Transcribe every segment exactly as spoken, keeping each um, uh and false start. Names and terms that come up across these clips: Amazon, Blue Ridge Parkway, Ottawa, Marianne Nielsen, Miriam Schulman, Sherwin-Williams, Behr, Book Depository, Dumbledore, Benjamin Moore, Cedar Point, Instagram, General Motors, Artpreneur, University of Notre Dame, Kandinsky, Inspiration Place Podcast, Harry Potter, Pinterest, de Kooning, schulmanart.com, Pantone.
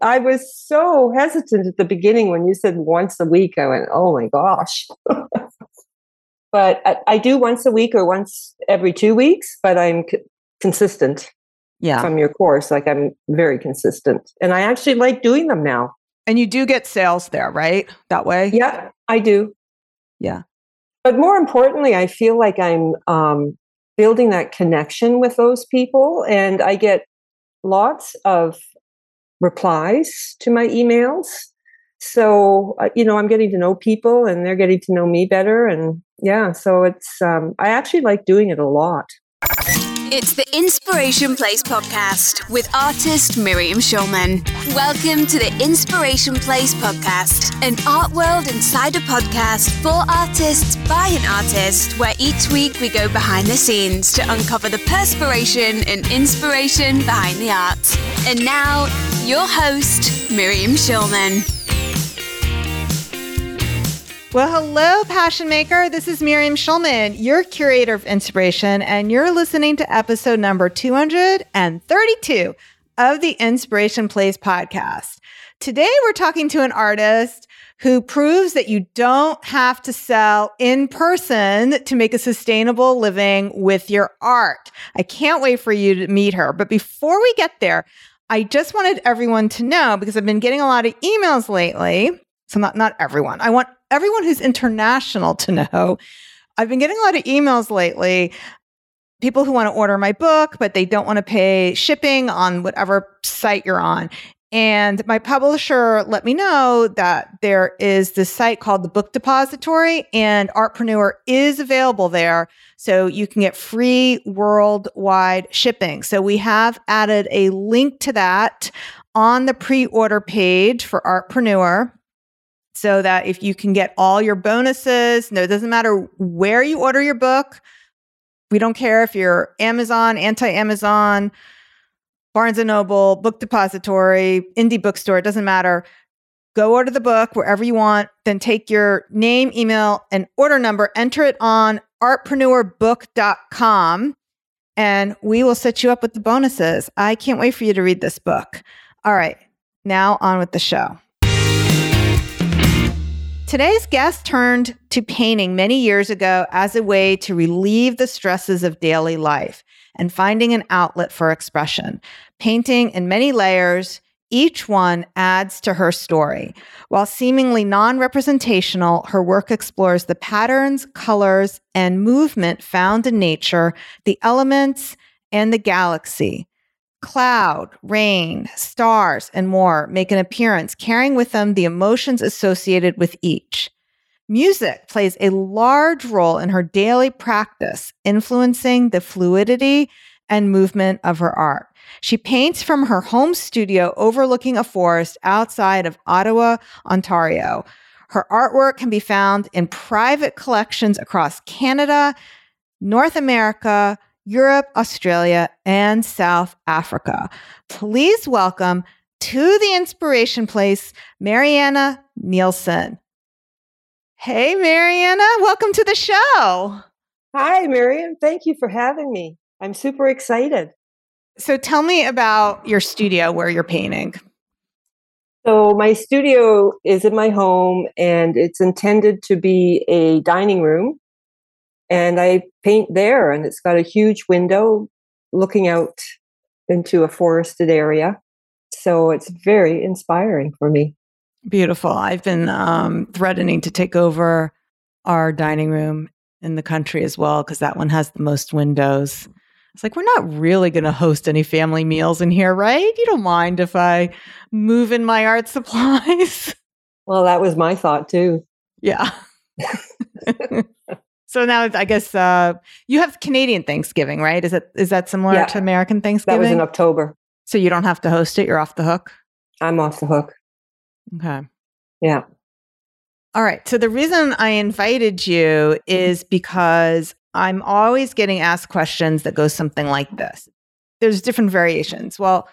I was so hesitant at the beginning when you said once a week. I went, oh my gosh. But I, I do once a week or once every two weeks, but I'm c- consistent yeah. from your course. Like I'm very consistent. And I actually like doing them now. And you do get sales there, right? That way? Yeah, I do. Yeah. But more importantly, I feel like I'm um, building that connection with those people. And I get lots of replies to my emails. So, uh, you know, I'm getting to know people and they're getting to know me better. And yeah, so it's, um, I actually like doing it a lot. It's the Inspiration Place Podcast with artist Miriam Schulman. Welcome to the Inspiration Place Podcast, an art world insider podcast for artists by an artist, where each week we go behind the scenes to uncover the perspiration and inspiration behind the art. And now, your host, Miriam Schulman. Well, hello, Passion Maker. This is Miriam Schulman, your curator of inspiration, and you're listening to episode number two hundred thirty-two of the Inspiration Place Podcast. Today, we're talking to an artist who proves that you don't have to sell in person to make a sustainable living with your art. I can't wait for you to meet her. But before we get there, I just wanted everyone to know, because I've been getting a lot of emails lately. So not, not everyone. I want everyone who's international to know. I've been getting a lot of emails lately. People who want to order my book, but they don't want to pay shipping on whatever site you're on. And my publisher let me know that there is this site called the Book Depository, and Artpreneur is available there. So you can get free worldwide shipping. So we have added a link to that on the pre-order page for Artpreneur, so that if you can get all your bonuses, no, it doesn't matter where you order your book. We don't care if you're Amazon, anti-Amazon, Barnes and Noble, Book Depository, indie bookstore, it doesn't matter. Go order the book wherever you want, then take your name, email, and order number, enter it on artpreneur book dot com, and we will set you up with the bonuses. I can't wait for you to read this book. All right, now on with the show. Today's guest turned to painting many years ago as a way to relieve the stresses of daily life and finding an outlet for expression. Painting in many layers, each one adds to her story. While seemingly non-representational, her work explores the patterns, colors, and movement found in nature, the elements, and the galaxy. Cloud, rain, stars, and more make an appearance, carrying with them the emotions associated with each. Music plays a large role in her daily practice, influencing the fluidity and movement of her art. She paints from her home studio overlooking a forest outside of Ottawa, Ontario. Her artwork can be found in private collections across Canada, North America, Europe, Australia, and South Africa. Please welcome to the Inspiration Place, Marianne Nielsen. Hey, Marianne, welcome to the show. Hi, Miriam. Thank you for having me. I'm super excited. So tell me about your studio where you're painting. So my studio is in my home, and it's intended to be a dining room. And I paint there, and it's got a huge window looking out into a forested area. So it's very inspiring for me. Beautiful. I've been um, threatening to take over our dining room in the country as well, because that one has the most windows. It's like, we're not really going to host any family meals in here, right? You don't mind if I move in my art supplies? Well, that was my thought too. Yeah. So now I guess uh, you have Canadian Thanksgiving, right? Is that is that similar yeah, to American Thanksgiving? That was in October. So you don't have to host it? You're off the hook? I'm off the hook. Okay. Yeah. All right. So the reason I invited you is because I'm always getting asked questions that go something like this. There's different variations. Well,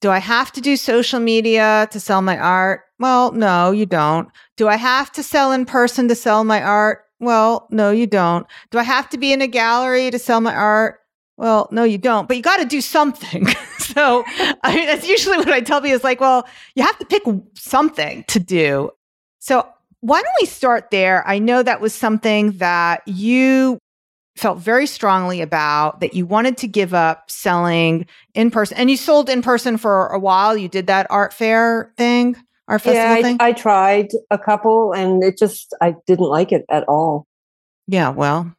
do I have to do social media to sell my art? Well, no, you don't. Do I have to sell in person to sell my art? Well, no, you don't. Do I have to be in a gallery to sell my art? Well, no, you don't, but you got to do something. So I mean, that's usually what I tell people is like, well, you have to pick something to do. So why don't we start there? I know that was something that you felt very strongly about, that you wanted to give up selling in person. And you sold in person for a while. You did that art fair thing, art festival yeah, I, thing? I tried a couple and it just, I didn't like it at all. Yeah, well.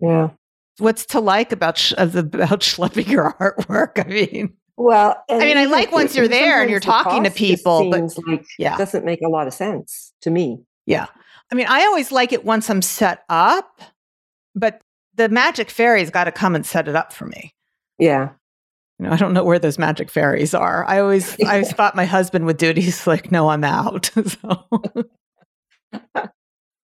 Yeah. What's to like about sh- about schlepping your artwork? I mean, well, I mean, I like once you're there and you're talking to people, but like, yeah, it doesn't make a lot of sense to me. Yeah, I mean, I always like it once I'm set up, but the magic fairy's got to come and set it up for me. Yeah, you know, I don't know where those magic fairies are. I always, I always thought my husband would do it. He's like, no, I'm out. So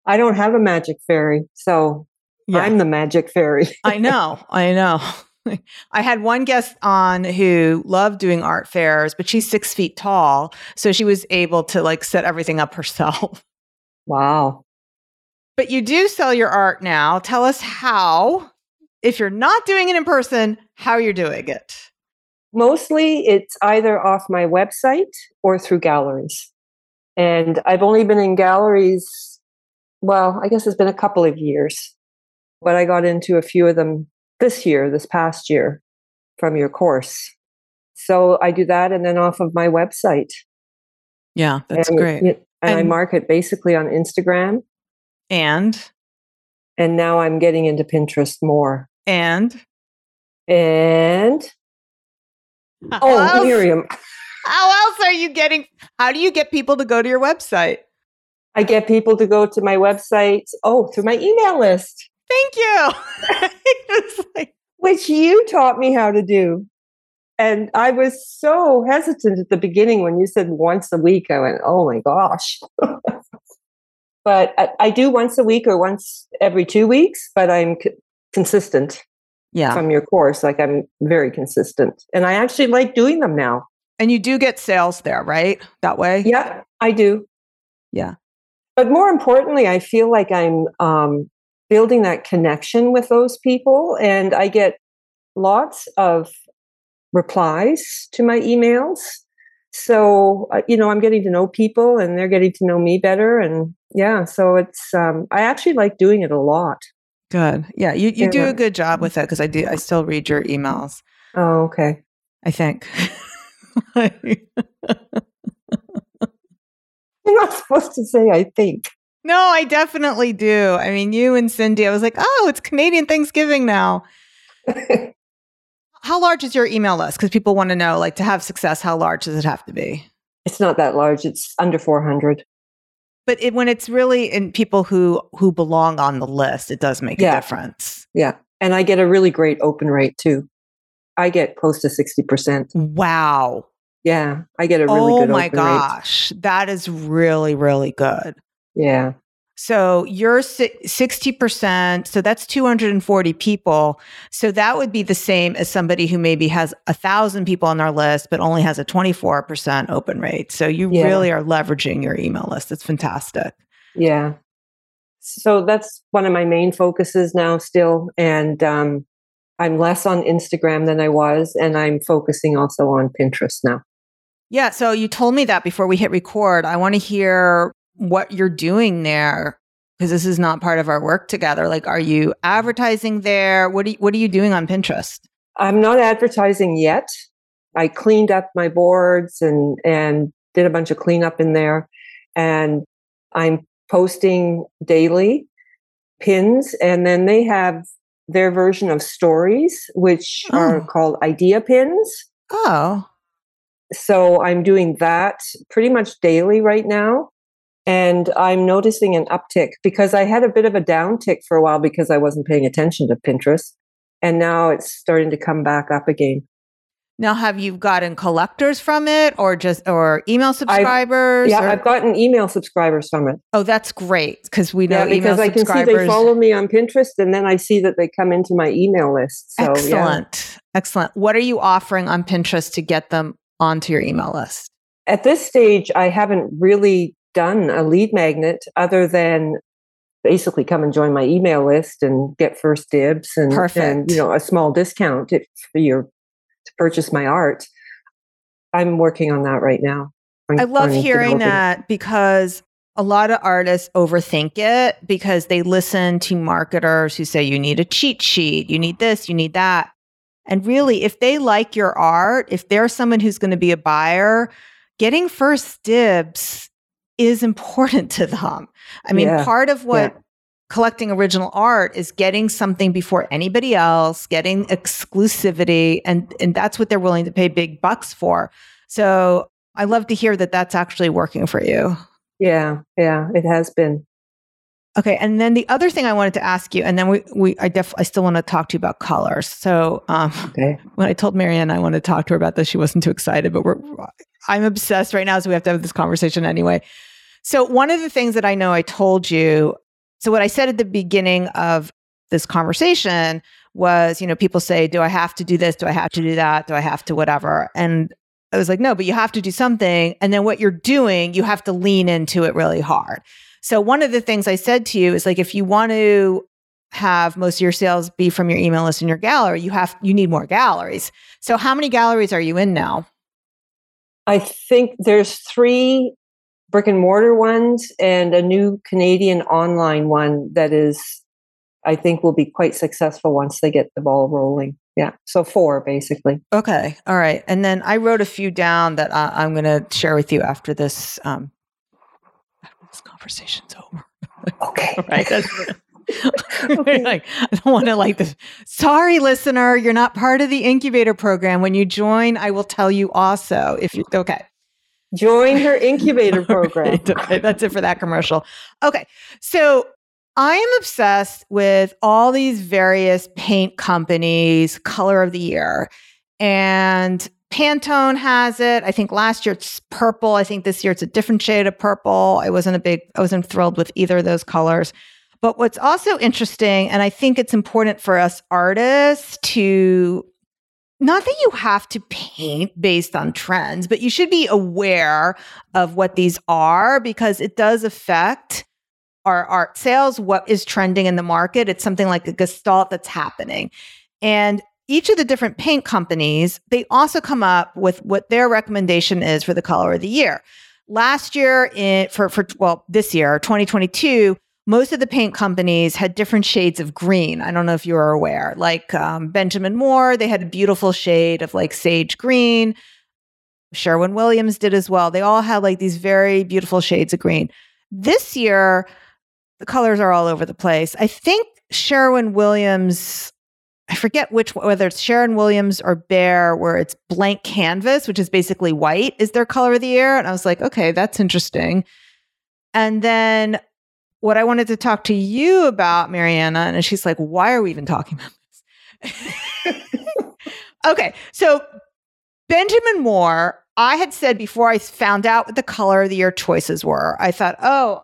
I don't have a magic fairy, so. Yeah. I'm the magic fairy. I know. I know. I had one guest on who loved doing art fairs, but she's six feet tall. So she was able to like set everything up herself. Wow. But you do sell your art now. Tell us how, if you're not doing it in person, how you're doing it. Mostly it's either off my website or through galleries. And I've only been in galleries, well, I guess it's been a couple of years. But I got into a few of them this year, this past year, from your course. So I do that and then off of my website. Yeah, that's and, great. And, and I market basically on Instagram. And? And now I'm getting into Pinterest more. And? And? How oh, else? Miriam. How else are you getting, how do you get people to go to your website? I get people to go to my website, oh, through my email list. Thank you. It like, which you taught me how to do. And I was so hesitant at the beginning when you said once a week. I went, oh my gosh. But I, I do once a week or once every two weeks, but I'm c- consistent yeah. from your course. Like I'm very consistent. And I actually like doing them now. And you do get sales there, right? That way? Yeah, I do. Yeah. But more importantly, I feel like I'm... Um, building that connection with those people. And I get lots of replies to my emails. So, uh, you know, I'm getting to know people and they're getting to know me better. And yeah, so it's, um, I actually like doing it a lot. Good. Yeah. You, you yeah. do a good job with that. Cause I do, I still read your emails. Oh, okay. I think. You're not supposed to say, I think. No, I definitely do. I mean, you and Cindy, I was like, oh, it's Canadian Thanksgiving now. How large is your email list? Because people want to know, like, to have success, how large does it have to be? It's not that large. It's under four hundred. But it, when it's really in people who, who belong on the list, it does make yeah. a difference. Yeah. And I get a really great open rate, too. I get close to sixty percent. Wow. Yeah. I get a really oh good open rate. Oh, my gosh. That is really, really good. Yeah. So you're sixty percent. So that's two hundred forty people. So that would be the same as somebody who maybe has a thousand people on their list, but only has a twenty-four percent open rate. So you yeah. really are leveraging your email list. It's fantastic. Yeah. So that's one of my main focuses now still. And um, I'm less on Instagram than I was. And I'm focusing also on Pinterest now. Yeah. So you told me that before we hit record. I want to hear what you're doing there, because this is not part of our work together. Like, are you advertising there? What do you, what are you doing on Pinterest? I'm not advertising yet. I cleaned up my boards and, and did a bunch of cleanup in there. And I'm posting daily pins. And then they have their version of stories, which oh. are called idea pins. Oh. So I'm doing that pretty much daily right now. And I'm noticing an uptick because I had a bit of a downtick for a while because I wasn't paying attention to Pinterest. And now it's starting to come back up again. Now, have you gotten collectors from it or just or email subscribers? I've, yeah, or? I've gotten email subscribers from it. Oh, that's great. Because we know yeah, because email I subscribers. Can see they follow me on Pinterest and then I see that they come into my email list. So, excellent. Yeah. Excellent. What are you offering on Pinterest to get them onto your email list? At this stage, I haven't really done a lead magnet other than basically come and join my email list and get first dibs and, and you know, a small discount if you're to purchase my art. I'm working on that right now. I'm, I love hearing that, because a lot of artists overthink it because they listen to marketers who say you need a cheat sheet, you need this, you need that. And really, if they like your art, if they're someone who's going to be a buyer, getting first dibs is important to them. I mean, yeah. part of what yeah. collecting original art is getting something before anybody else, getting exclusivity, and, and that's what they're willing to pay big bucks for. So I love to hear that that's actually working for you. Yeah, yeah, it has been. Okay, and then the other thing I wanted to ask you, and then we, we I def I still want to talk to you about colors. So um, okay. when I told Marianne I wanted to talk to her about this, she wasn't too excited, but we're I'm obsessed right now, so we have to have this conversation anyway. So one of the things that I know I told you, so what I said at the beginning of this conversation was, you know, people say, do I have to do this? Do I have to do that? Do I have to whatever? And I was like, no, but you have to do something. And then what you're doing, you have to lean into it really hard. So one of the things I said to you is like, if you want to have most of your sales be from your email list and your gallery, you have, you need more galleries. So how many galleries are you in now? I think there's three brick and mortar ones and a new Canadian online one that is, I think will be quite successful once they get the ball rolling. Yeah. So four basically. Okay. All right. And then I wrote a few down that I, I'm going to share with you after this, um, this conversation's over. Okay. All right. That's, okay. Like, I don't want to like this. Sorry, listener, you're not part of the incubator program. When you join, I will tell you also if you, okay. Join her incubator program. Right. Okay. That's it for that commercial. Okay. So I am obsessed with all these various paint companies, color of the year, and Pantone has it. I think last year it's purple. I think this year it's a different shade of purple. I wasn't a big, I wasn't thrilled with either of those colors. But what's also interesting, and I think it's important for us artists to, not that you have to paint based on trends, but you should be aware of what these are because it does affect our art sales, what is trending in the market. It's something like a gestalt that's happening. And each of the different paint companies, they also come up with what their recommendation is for the color of the year. Last year, in, for, for well, this year, twenty twenty-two, most of the paint companies had different shades of green. I don't know if you are aware. Like um, Benjamin Moore, they had a beautiful shade of like sage green. Sherwin-Williams did as well. They all had like these very beautiful shades of green. This year, the colors are all over the place. I think Sherwin-Williams, I forget which, whether it's Sherwin-Williams or Behr, where it's blank canvas, which is basically white, is their color of the year. And I was like, okay, that's interesting. And then what I wanted to talk to you about, Marianne, and she's like, why are we even talking about this? Okay, so Benjamin Moore, I had said before I found out what the color of the year choices were, I thought, oh,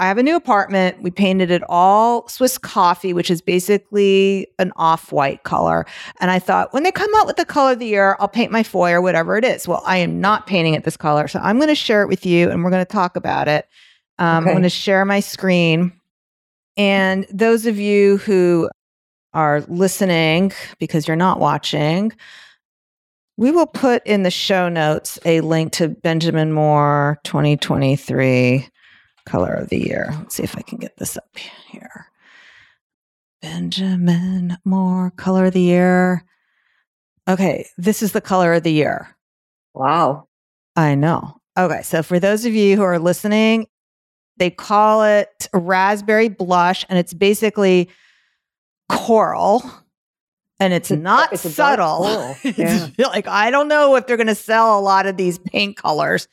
I have a new apartment. We painted it all Swiss coffee, which is basically an off-white color. And I thought, when they come out with the color of the year, I'll paint my foyer, whatever it is. Well, I am not painting it this color. So I'm going to share it with you and we're going to talk about it. Um, okay. I'm going to share my screen. And those of you who are listening, because you're not watching, we will put in the show notes a link to Benjamin Moore twenty twenty-three color of the year. Let's see if I can get this up here. Benjamin Moore, color of the year. Okay, this is the color of the year. Wow. I know. Okay, so for those of you who are listening, they call it raspberry blush, and it's basically coral, and it's, it's not it's subtle. Yeah. Like, I don't know if they're going to sell a lot of these paint colors.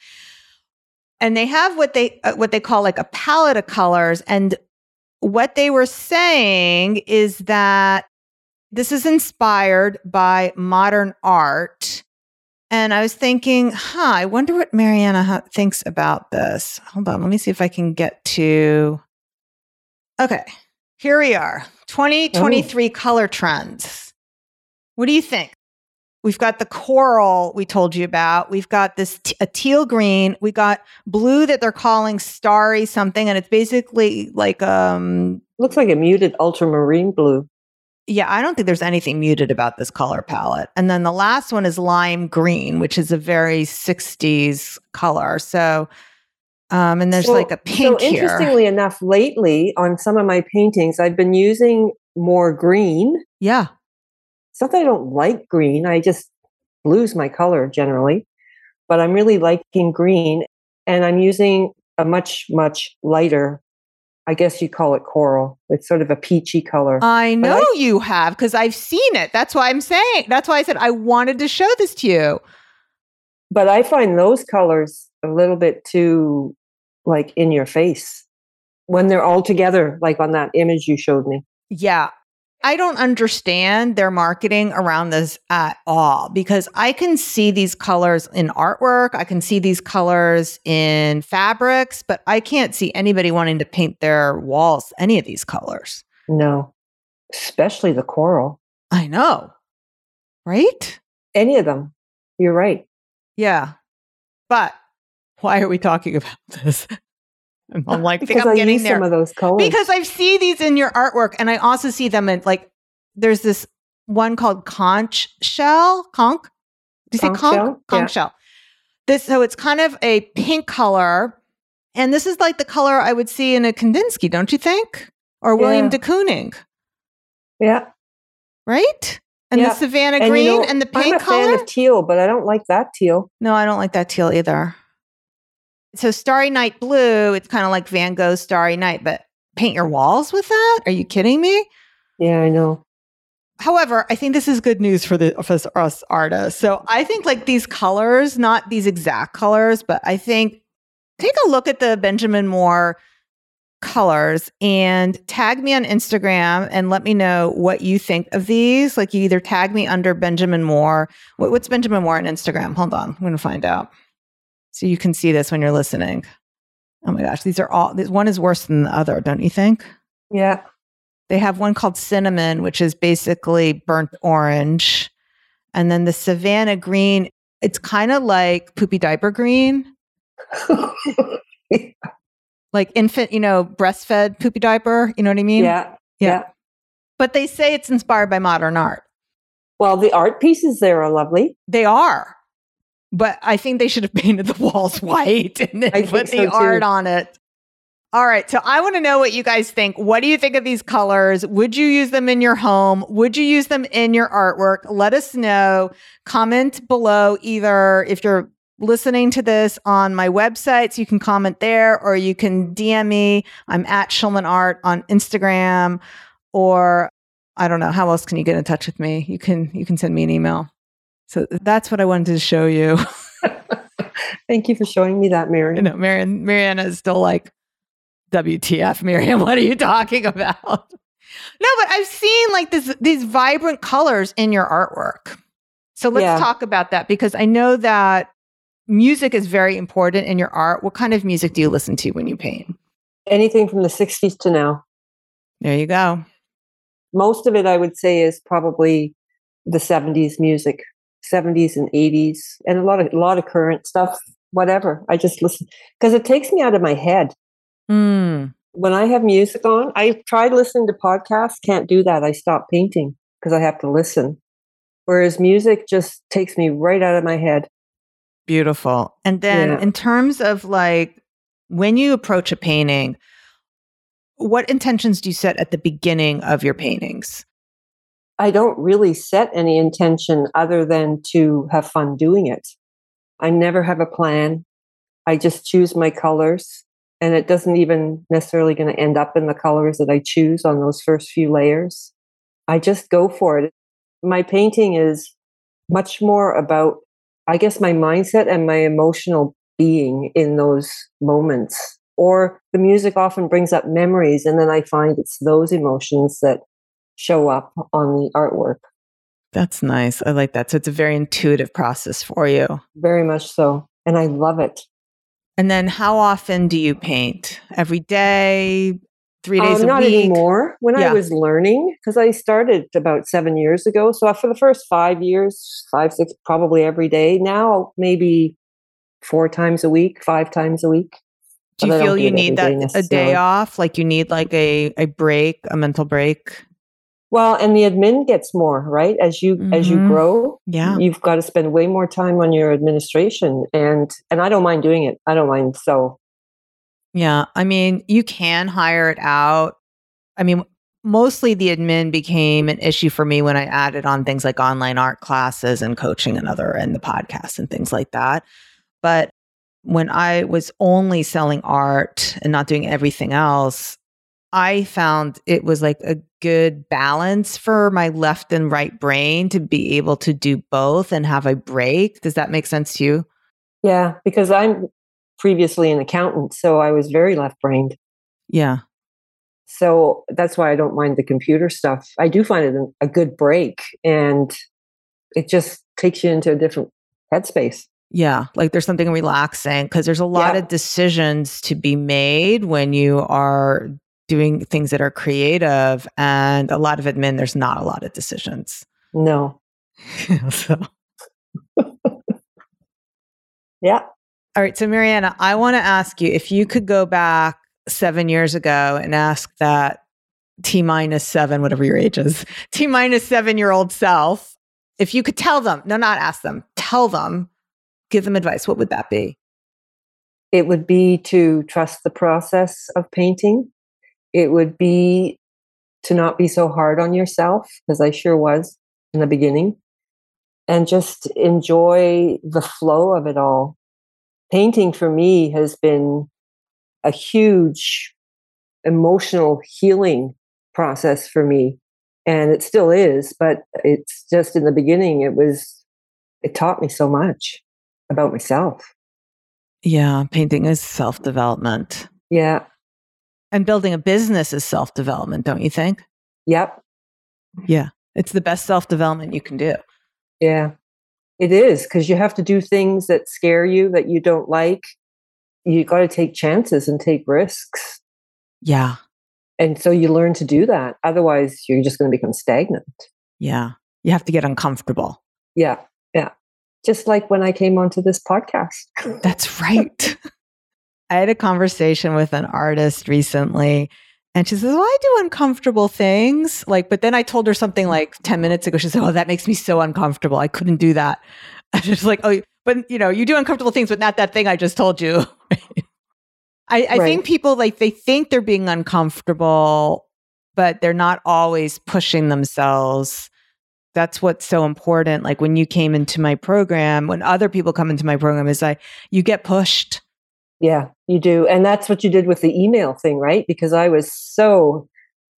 And they have what they uh, what they call like a palette of colors. And what they were saying is that this is inspired by modern art. And I was thinking, huh, I wonder what Marianne thinks about this. Hold on. Let me see if I can get to. Okay. Here we are. twenty twenty-three oh. color trends. What do you think? We've got the coral we told you about. We've got this t- a teal green. We got blue that they're calling starry something, and it's basically like um looks like a muted ultramarine blue. Yeah, I don't think there's anything muted about this color palette. And then the last one is lime green, which is a very sixties color. So, um, and there's so, like a pink here. So interestingly here. enough, lately on some of my paintings, I've been using more green. Yeah. It's not that I don't like green. I just lose my color generally. But I'm really liking green. And I'm using a much, much lighter, I guess you call it coral. It's sort of a peachy color. I know I, you have, because I've seen it. That's why I'm saying, that's why I said I wanted to show this to you. But I find those colors a little bit too, like, in your face when they're all together, like on that image you showed me. Yeah. I don't understand their marketing around this at all, because I can see these colors in artwork. I can see these colors in fabrics, but I can't see anybody wanting to paint their walls any of these colors. No, especially the coral. I know, right? Any of them. You're right. Yeah. But why are we talking about this? I'm like, I think I'm I getting there. Some of those colors. Because I see these in your artwork, and I also see them in, like, there's this one called conch shell, conch. Do you conch say conch? Shell? Conch yeah. shell. This, so it's kind of a pink color, and this is like the color I would see in a Kandinsky, don't you think? Or William yeah. de Kooning. Yeah. Right? And yeah. the Savannah and green, you know, and the pink color. I'm a color? fan of teal, but I don't like that teal. No, I don't like that teal either. So Starry Night Blue, it's kind of like Van Gogh's Starry Night, but paint your walls with that? Are you kidding me? Yeah, I know. However, I think this is good news for the for us artists. So I think, like, these colors, not these exact colors, but I think take a look at the Benjamin Moore colors and tag me on Instagram and let me know what you think of these. Like, you either tag me under Benjamin Moore. What, what's Benjamin Moore on Instagram? Hold on. I'm going to find out. So you can see this when you're listening. Oh my gosh, these are all, this one is worse than the other, don't you think? Yeah. They have one called cinnamon, which is basically burnt orange. And then the Savannah green, it's kind of like poopy diaper green. Like infant, you know, breastfed poopy diaper, you know what I mean? Yeah, yeah. Yeah. But they say it's inspired by modern art. Well, the art pieces there are lovely. They are. But I think they should have painted the walls white and then put the art on it. All right. So I want to know what you guys think. What do you think of these colors? Would you use them in your home? Would you use them in your artwork? Let us know. Comment below, either if you're listening to this on my website, so you can comment there, or you can D M me. I'm at Schulman Art on Instagram, or I don't know. How else can you get in touch with me? You can, you can send me an email. So that's what I wanted to show you. Thank you for showing me that, Miriam. No, Miriam, Marianne is still like, W T F, Miriam, what are you talking about? No, but I've seen like this, these vibrant colors in your artwork. So let's yeah. talk about that, because I know that music is very important in your art. What kind of music do you listen to when you paint? Anything from the sixties to now. There you go. Most of it, I would say, is probably the seventies music. seventies and eighties, and a lot of a lot of current stuff, whatever. I just listen because it takes me out of my head. Mm. When I have music on, I tried listening to podcasts, can't do that. I stop painting because I have to listen. Whereas music just takes me right out of my head. Beautiful. And then yeah. in terms of, like, when you approach a painting, what intentions do you set at the beginning of your paintings? I don't really set any intention other than to have fun doing it. I never have a plan. I just choose my colors, and it doesn't even necessarily going to end up in the colors that I choose on those first few layers. I just go for it. My painting is much more about, I guess, my mindset and my emotional being in those moments. Or the music often brings up memories, and then I find it's those emotions that show up on the artwork. That's nice. I like that. So it's a very intuitive process for you. Very much so. And I love it. And then how often do you paint? Every day, three days um, a not week? Not anymore. When yeah. I was learning, because I started about seven years ago. So for the first five years, five, six, probably every day. Now, maybe four times a week, five times a week. Do you but feel do you need that day a day off? Like you need like a, a break, a mental break? Well, and the admin gets more, right? As you mm-hmm. as you grow, yeah. you've got to spend way more time on your administration. And and I don't mind doing it. I don't mind. So yeah. I mean, you can hire it out. I mean, mostly the admin became an issue for me when I added on things like online art classes and coaching and other and the podcast and things like that. But when I was only selling art and not doing everything else, I found it was like a good balance for my left and right brain to be able to do both and have a break. Does that make sense to you? Yeah, because I'm previously an accountant, so I was very left-brained. Yeah. So that's why I don't mind the computer stuff. I do find it a good break, and it just takes you into a different headspace. Yeah. Like there's something relaxing because there's a lot yeah. of decisions to be made when you are doing things that are creative, and a lot of admin, there's not a lot of decisions. No. so. yeah. All right. So Marianne, I want to ask you, if you could go back seven years ago and ask that T minus seven, whatever your age is, T minus seven year old self, if you could tell them, no, not ask them, tell them, give them advice, what would that be? It would be to trust the process of painting. It would be to not be so hard on yourself, because I sure was in the beginning, and just enjoy the flow of it all. Painting for me has been a huge emotional healing process for me, and it still is, but it's just in the beginning, it was, it taught me so much about myself. Yeah, painting is self-development. Yeah. And building a business is self-development, don't you think? Yep. Yeah. It's the best self-development you can do. Yeah, it is, because you have to do things that scare you, that you don't like. You got to take chances and take risks. Yeah. And so you learn to do that. Otherwise, you're just going to become stagnant. Yeah. You have to get uncomfortable. Yeah. Yeah. Just like when I came onto this podcast. That's right. I had a conversation with an artist recently, and she says, well, I do uncomfortable things. Like, but then I told her something like ten minutes ago. She said, oh, that makes me so uncomfortable. I couldn't do that. I was just like, oh, but you know, you do uncomfortable things, but not that thing I just told you. I, I right. think people, like, they think they're being uncomfortable, but they're not always pushing themselves. That's what's so important. Like when you came into my program, when other people come into my program, is I, you get pushed. Yeah, you do. And that's what you did with the email thing, right? Because I was so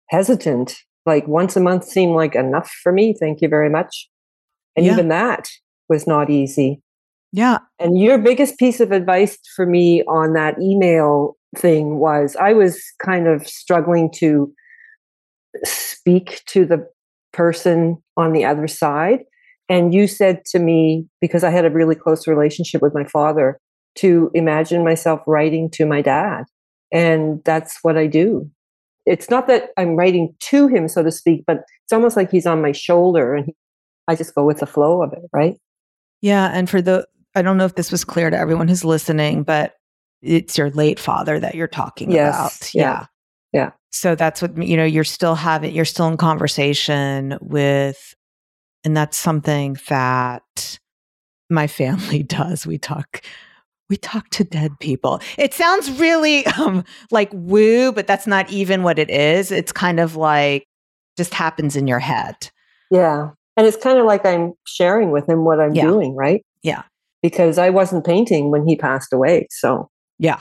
hesitant. Like once a month seemed like enough for me. Thank you very much. And yeah. even that was not easy. Yeah. And your biggest piece of advice for me on that email thing was I was kind of struggling to speak to the person on the other side. And you said to me, because I had a really close relationship with my father, to imagine myself writing to my dad. And that's what I do. It's not that I'm writing to him, so to speak, but it's almost like he's on my shoulder and he, I just go with the flow of it, right? Yeah. And for the, I don't know if this was clear to everyone who's listening, but it's your late father that you're talking yes, about. Yeah. yeah. Yeah. So that's what, you know, you're still having, you're still in conversation with, and that's something that my family does. We talk, we talk to dead people. It sounds really um, like woo, but that's not even what it is. It's kind of like just happens in your head. Yeah. And it's kind of like I'm sharing with him what I'm yeah. doing, right? Yeah. Because I wasn't painting when he passed away. So, yeah.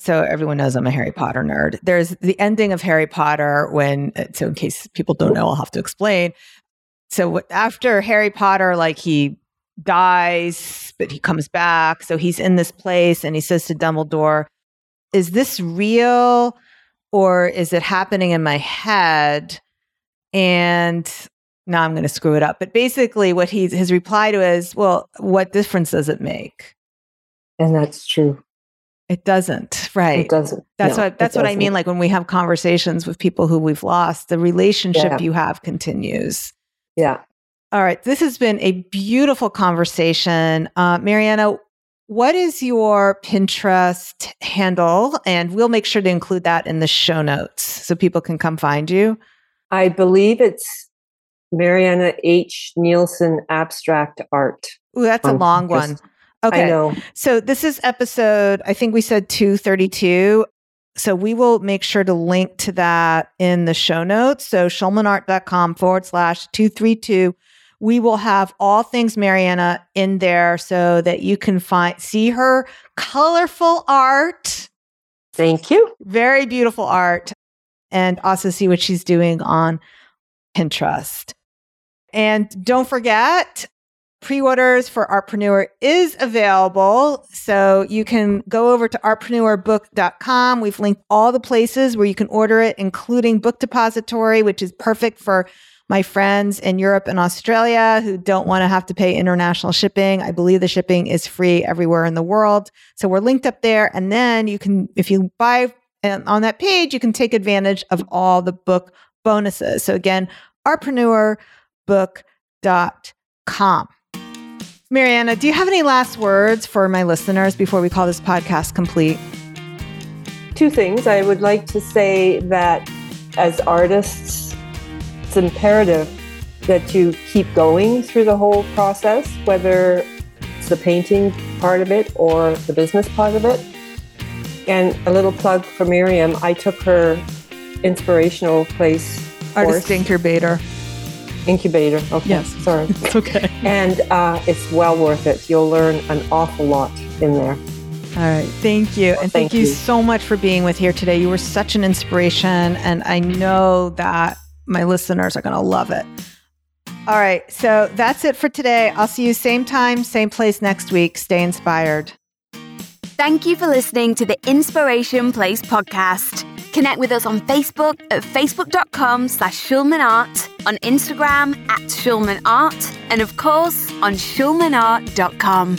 So everyone knows I'm a Harry Potter nerd. There's the ending of Harry Potter when, so in case people don't know, I'll have to explain. So after Harry Potter, like he dies, but he comes back. So he's in this place and he says to Dumbledore, is this real or is it happening in my head? And now I'm going to screw it up. But basically what he's, his reply to is, well, what difference does it make? And that's true. It doesn't, right? It doesn't. That's no, what that's what doesn't. I mean. Like when we have conversations with people who we've lost, the relationship yeah. you have continues. Yeah. All right. This has been a beautiful conversation, uh, Marianne. What is your Pinterest handle? And we'll make sure to include that in the show notes so people can come find you. I believe it's Marianne H. Nielsen Abstract Art. Ooh, that's a long Pinterest. One. Okay. I know. So this is episode, I think we said two thirty-two. So we will make sure to link to that in the show notes. So schulmanart.com forward slash 232. We will have all things Marianne in there so that you can find see her colorful art. Thank you. Very beautiful art. And also see what she's doing on Pinterest. And don't forget, pre-orders for Artpreneur is available. So you can go over to artpreneur book dot com. We've linked all the places where you can order it, including Book Depository, which is perfect for my friends in Europe and Australia who don't want to have to pay international shipping. I believe the shipping is free everywhere in the world. So we're linked up there. And then you can, if you buy on that page, you can take advantage of all the book bonuses. So again, artpreneur book dot com. Marianne, do you have any last words for my listeners before we call this podcast complete? Two things. I would like to say that as artists, it's imperative that you keep going through the whole process, whether it's the painting part of it or the business part of it. And a little plug for Miriam. I took her Inspirational Place Artist course. Incubator. Incubator. Okay. Yes. Sorry. It's okay. And uh, it's well worth it. You'll learn an awful lot in there. All right. Thank you. Well, and thank, thank you, you so much for being with here today. You were such an inspiration. And I know that my listeners are going to love it. All right. So that's it for today. I'll see you same time, same place next week. Stay inspired. Thank you for listening to the Inspiration Place podcast. Connect with us on Facebook at facebook.com slash schulmanart, on Instagram at schulmanart, and of course on schulmanart dot com.